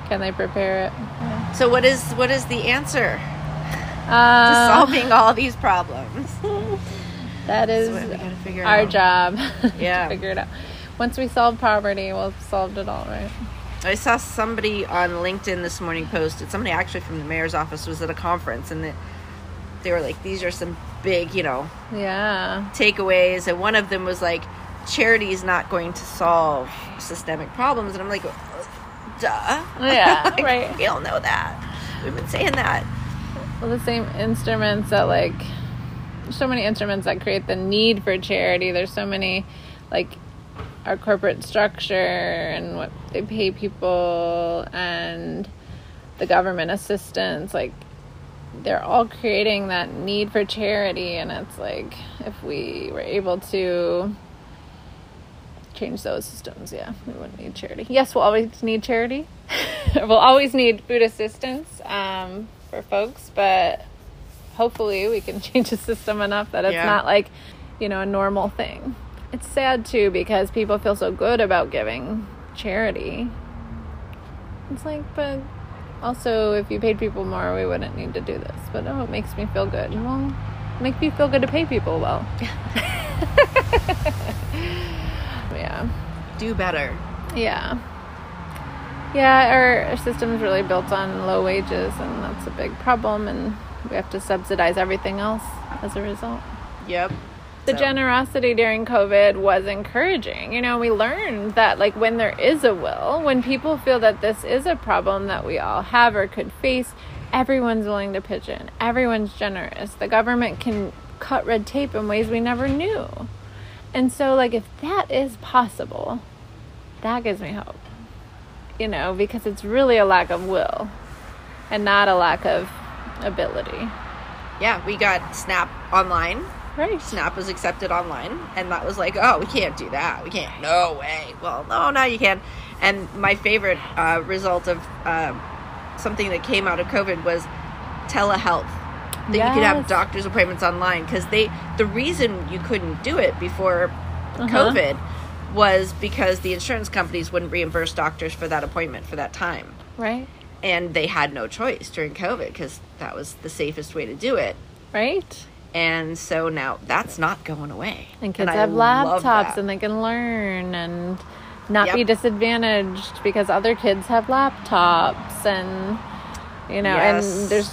can they prepare it? Yeah. So what is what is the answer uh, to solving all these problems? That is so our out. job. Yeah. To figure it out. Once we solve poverty, we'll have solved it all, right? I saw somebody on LinkedIn this morning posted, somebody actually from the mayor's office was at a conference, and they, they were like, these are some big, you know, yeah, takeaways. And one of them was like, charity is not going to solve systemic problems. And I'm like, duh. Yeah, like, right. We all know that. We've been saying that. Well, the same instruments that, like, there's so many instruments that create the need for charity. There's so many, like, our corporate structure and what they pay people and the government assistance, like, they're all creating that need for charity. And it's like, if we were able to change those systems, yeah, we wouldn't need charity. Yes, we'll always need charity. We'll always need food assistance um, for folks, but hopefully we can change the system enough that it's yeah. not like, you know, a normal thing. It's sad, too, because people feel so good about giving charity. It's like, but also, if you paid people more, we wouldn't need to do this. But, oh, it makes me feel good. Well, it makes me feel good to pay people well. Yeah. Do better. Yeah. Yeah, our, our system's really built on low wages, and that's a big problem, and we have to subsidize everything else as a result. Yep. The so. generosity during COVID was encouraging. You know, we learned that, like, when there is a will, when people feel that this is a problem that we all have or could face, everyone's willing to pitch in. Everyone's generous. The government can cut red tape in ways we never knew. And so, like, if that is possible, that gives me hope. You know, because it's really a lack of will and not a lack of ability. Yeah, we got SNAP online. Right. SNAP was accepted online, and that was like, oh, we can't do that. We can't. No way. Well, no, now you can. And my favorite uh, result of uh, something that came out of COVID was telehealth. That yes. you could have doctor's appointments online, because they the reason you couldn't do it before uh-huh. COVID was because the insurance companies wouldn't reimburse doctors for that appointment for that time. Right. And they had no choice during COVID, because that was the safest way to do it. Right. And so now that's not going away. And kids and have laptops and they can learn and not yep. be disadvantaged because other kids have laptops. And, you know, yes. and there's,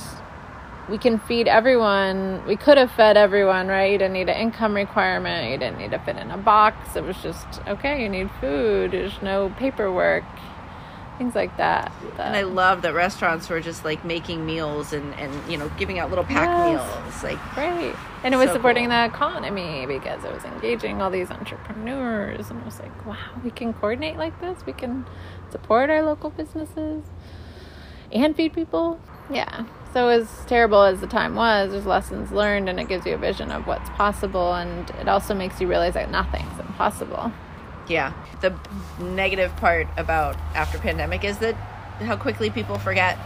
we can feed everyone. We could have fed everyone, right? You didn't need an income requirement. You didn't need to fit in a box. It was just, okay, you need food. There's no paperwork. Things like that. that. And I love that restaurants were just, like, making meals and, and you know, giving out little pack yes. meals. Like, right. And it was so supporting cool. the economy, because it was engaging all these entrepreneurs. And it was like, wow, we can coordinate like this. We can support our local businesses and feed people. Yeah. So as terrible as the time was, there's lessons learned, and it gives you a vision of what's possible. And it also makes you realize that nothing's impossible. Yeah. The negative part about after pandemic is that how quickly people forget.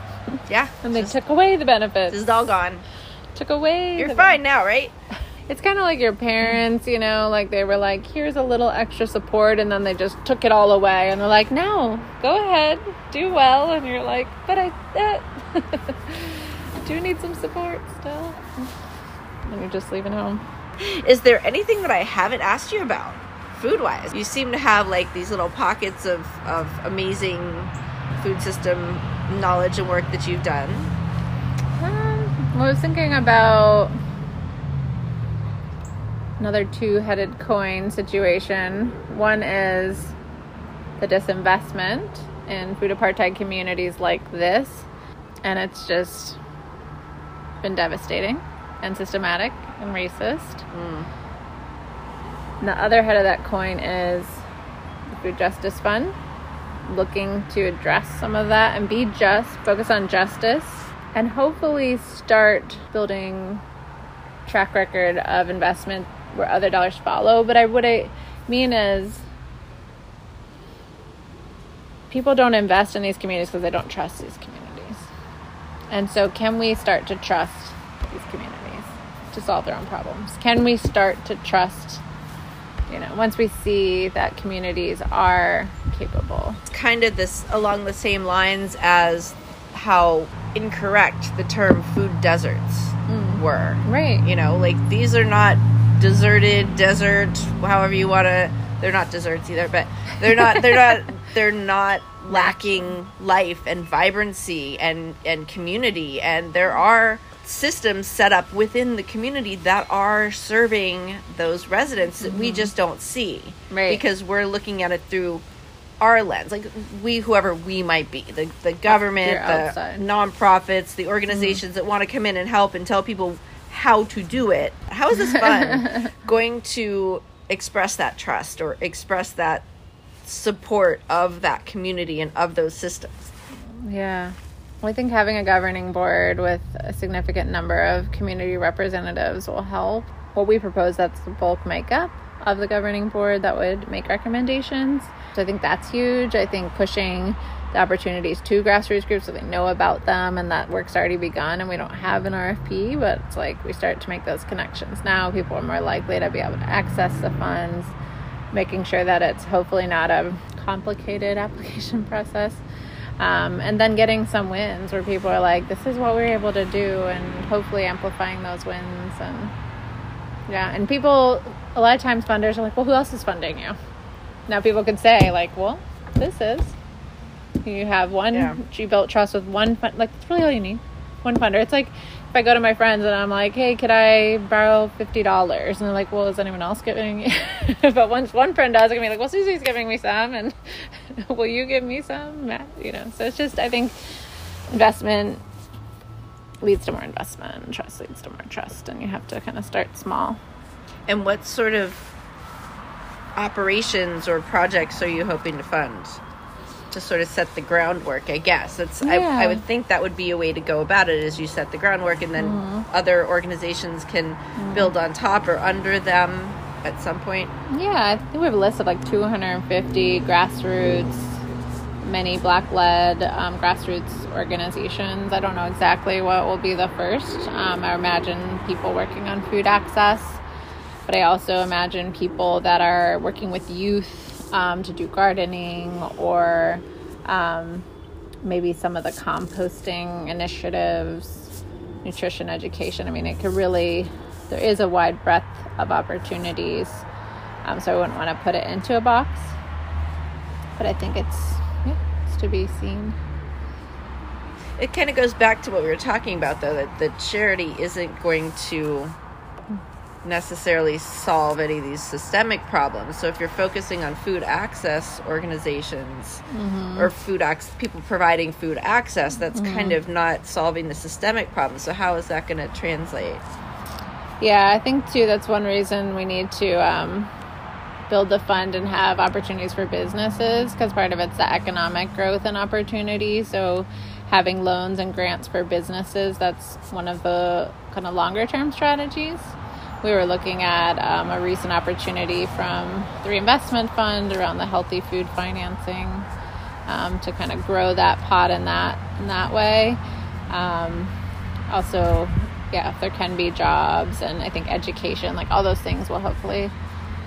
Yeah. And they just took away the benefits. This is all gone. Took away. You're fine benefits. now, right? It's kind of like your parents, you know, like they were like, here's a little extra support. And then they just took it all away. And they're like, no, go ahead. Do well. And you're like, but I that, do need some support still. And you're just leaving home. Is there anything that I haven't asked you about? Food-wise, you seem to have like these little pockets of, of amazing food system knowledge and work that you've done. Um, well, I was thinking about another two-headed coin situation. One is the disinvestment in food apartheid communities like this, and it's just been devastating and systematic and racist. Mm. And the other head of that coin is the Food Justice Fund, looking to address some of that and be just, focus on justice, and hopefully start building track record of investment where other dollars follow. But I, what I mean is people don't invest in these communities because they don't trust these communities. And so can we start to trust these communities to solve their own problems? Can we start to trust, you know, once we see that communities are capable? It's kind of this along the same lines as how incorrect the term food deserts mm. were. Right. You know, like, these are not deserted, desert, however you want to, they're not deserts either, but they're not, they're not, they're not lacking life and vibrancy and, and community. And there are systems set up within the community that are serving those residents that mm-hmm. we just don't see, right? Because we're looking at it through our lens, like we, whoever we might be, the the government, the nonprofits, the organizations mm-hmm. that want to come in and help and tell people how to do it. How is this fund going to express that trust or express that support of that community and of those systems? Yeah. I think having a governing board with a significant number of community representatives will help. What we propose, that's the bulk makeup of the governing board that would make recommendations. So I think that's huge. I think pushing the opportunities to grassroots groups so they know about them, and that work's already begun and we don't have an R F P, but it's like we start to make those connections now. People are more likely to be able to access the funds, making sure that it's hopefully not a complicated application process. Um, and then getting some wins where people are like, this is what we're able to do, and hopefully amplifying those wins. And yeah, and people, a lot of times funders are like, well, who else is funding you? Now people could say like, well, this is, you have one, yeah. you built trust with one fund, like that's really all you need, one funder. It's like, if I go to my friends and I'm like, hey, could I borrow fifty dollars? And they're like, well, is anyone else giving? But once one friend does, they're gonna be like, well, Susie's giving me some, and will you give me some, Matt? You know, so it's just, I think investment leads to more investment, and trust leads to more trust, and you have to kind of start small. And what sort of operations or projects are you hoping to fund? To sort of set the groundwork, I guess. It's, yeah. I, I would think that would be a way to go about it, is you set the groundwork and then mm-hmm. other organizations can mm-hmm. build on top or under them at some point. Yeah, I think we have a list of like two hundred fifty grassroots, many black-led um, grassroots organizations. I don't know exactly what will be the first. Um, I imagine people working on food access, but I also imagine people that are working with youth Um, to do gardening, or um, maybe some of the composting initiatives, nutrition education. I mean, it could really, there is a wide breadth of opportunities. Um, so I wouldn't want to put it into a box, but I think it's, yeah, it's to be seen. It kind of goes back to what we were talking about, though, that the charity isn't going to necessarily solve any of these systemic problems. So if you're focusing on food access organizations mm-hmm. or food ac- people providing food access, that's mm-hmm. kind of not solving the systemic problem. So how is that going to translate? Yeah, I think too that's one reason we need to um, build the fund and have opportunities for businesses, because part of it's the economic growth and opportunity. So having loans and grants for businesses, that's one of the kind of longer term strategies. We were looking at um, a recent opportunity from the Reinvestment Fund around the healthy food financing um, to kind of grow that pot in that in that way. Um, also, yeah, if there can be jobs, and I think education, like all those things will hopefully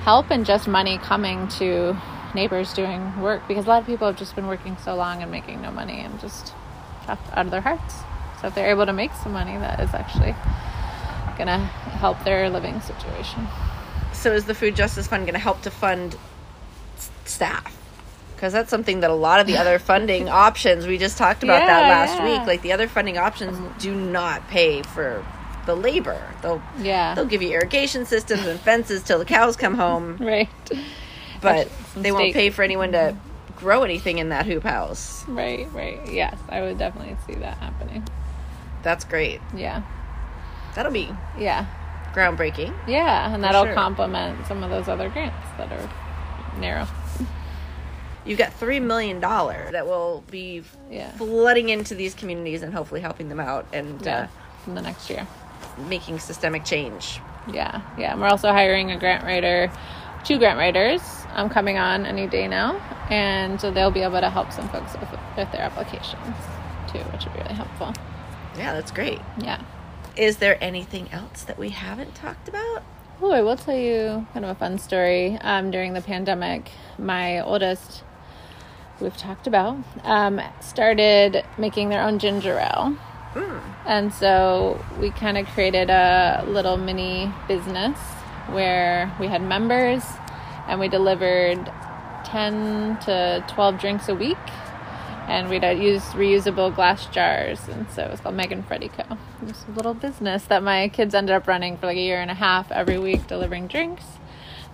help, and just money coming to neighbors doing work, because a lot of people have just been working so long and making no money and just trapped out of their hearts. So if they're able to make some money, that is actually gonna help their living situation. So is the Food Justice Fund gonna help to fund s- staff? Because that's something that a lot of the other funding options, we just talked about yeah, that last yeah. week, like the other funding options do not pay for the labor. They'll yeah. they'll give you irrigation systems and fences till the cows come home. Right. But Some they steak. won't pay for anyone to grow anything in that hoop house. Right, right. Yes, I would definitely see that happening. That's great. Yeah. That'll be yeah, groundbreaking. Yeah, and that'll sure. complement some of those other grants that are narrow. You've got three million dollars that will be yeah. flooding into these communities and hopefully helping them out and yeah. uh, in the next year. Making systemic change. Yeah, yeah. And we're also hiring a grant writer, two grant writers um, coming on any day now And so they'll be able to help some folks with, with their applications too, which would be really helpful. Yeah, that's great. Yeah. Is there anything else that we haven't talked about? Oh, I will tell you kind of a fun story. Um, during the pandemic, my oldest, we've talked about, um, started making their own ginger ale. Mm. And so we kind of created a little mini business where we had members and we delivered ten to twelve drinks a week. And we'd use reusable glass jars. And so it was called Megan and Freddie Co. It was a little business that my kids ended up running for like a year and a half every week, delivering drinks.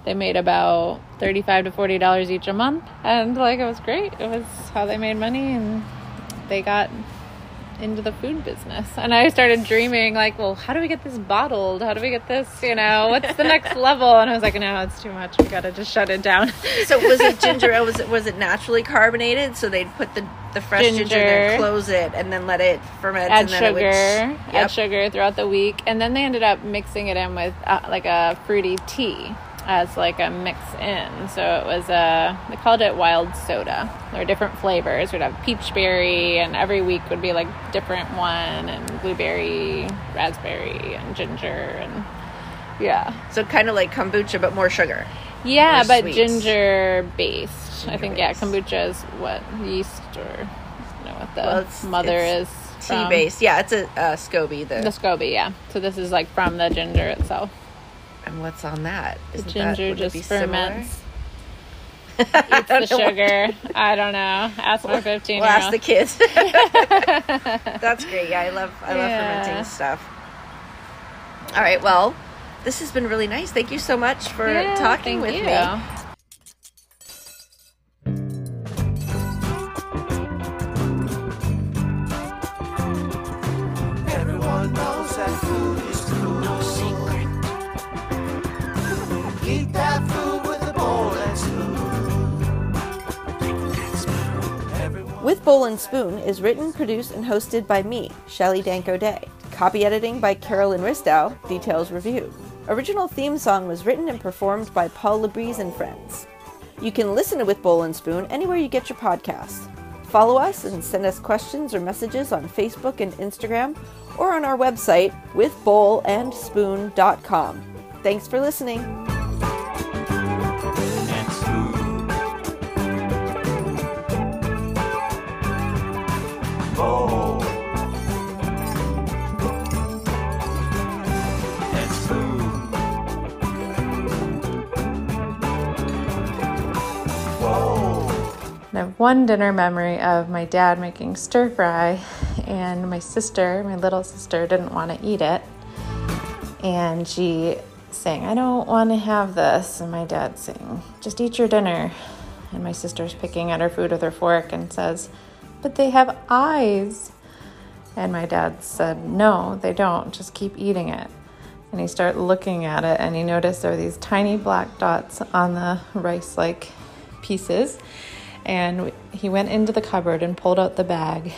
They made about thirty-five to forty dollars each a month. And like, it was great. It was how they made money, and they got into the food business. And I started dreaming like, well, how do we get this bottled? How do we get this, you know, what's the next level? And I was like, no, it's too much. We got to just shut it down. So was it ginger ale? Was it, was it naturally carbonated? So they'd put the the fresh ginger, ginger there, close it, and then let it ferment, add and then sugar, it would, yep. add sugar throughout the week, and then they ended up mixing it in with uh, like a fruity tea as like a mix in. So it was a, they called it wild soda. There were different flavors. We'd have peach berry, and every week would be like different one, and blueberry, raspberry, and ginger, and yeah. So kind of like kombucha, but more sugar. Yeah, but sweets. ginger based. I think, yeah, kombucha is what, yeast, or I don't know what the well, it's, mother it's is. Tea based. Yeah, it's a uh, SCOBY. The, the SCOBY, yeah. So this is like from the ginger itself. And what's on that? Isn't the ginger that, just ferments. Eats the sugar. I don't know. Ask my fifteen-year-old. We'll ask the kids. That's great. Yeah, I love, I love yeah. fermenting stuff. All right, well, this has been really nice. Thank you so much for yeah, talking with you. me. With Bowl and Spoon is written, produced, and hosted by me, Shelley Danko-Day. Copy editing by Carolyn Ristow, details reviewed. Original theme song was written and performed by Paul Labrise and Friends. You can listen to With Bowl and Spoon anywhere you get your podcasts. Follow us and send us questions or messages on Facebook and Instagram, or on our website, with bowl and spoon dot com. Thanks for listening. Oh, that's cool. I have one dinner memory of my dad making stir fry, and my sister, my little sister, didn't want to eat it, and she saying, "I don't want to have this," and my dad saying, "Just eat your dinner," and my sister's picking at her food with her fork and says, "But they have eyes." And my dad said, "No, they don't. Just keep eating it." And he started looking at it, and he noticed there are these tiny black dots on the rice-like pieces. And we, he went into the cupboard and pulled out the bag,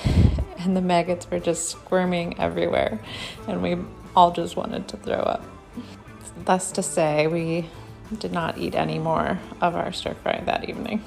and the maggots were just squirming everywhere. And we all just wanted to throw up. Thus to say, we did not eat any more of our stir fry that evening.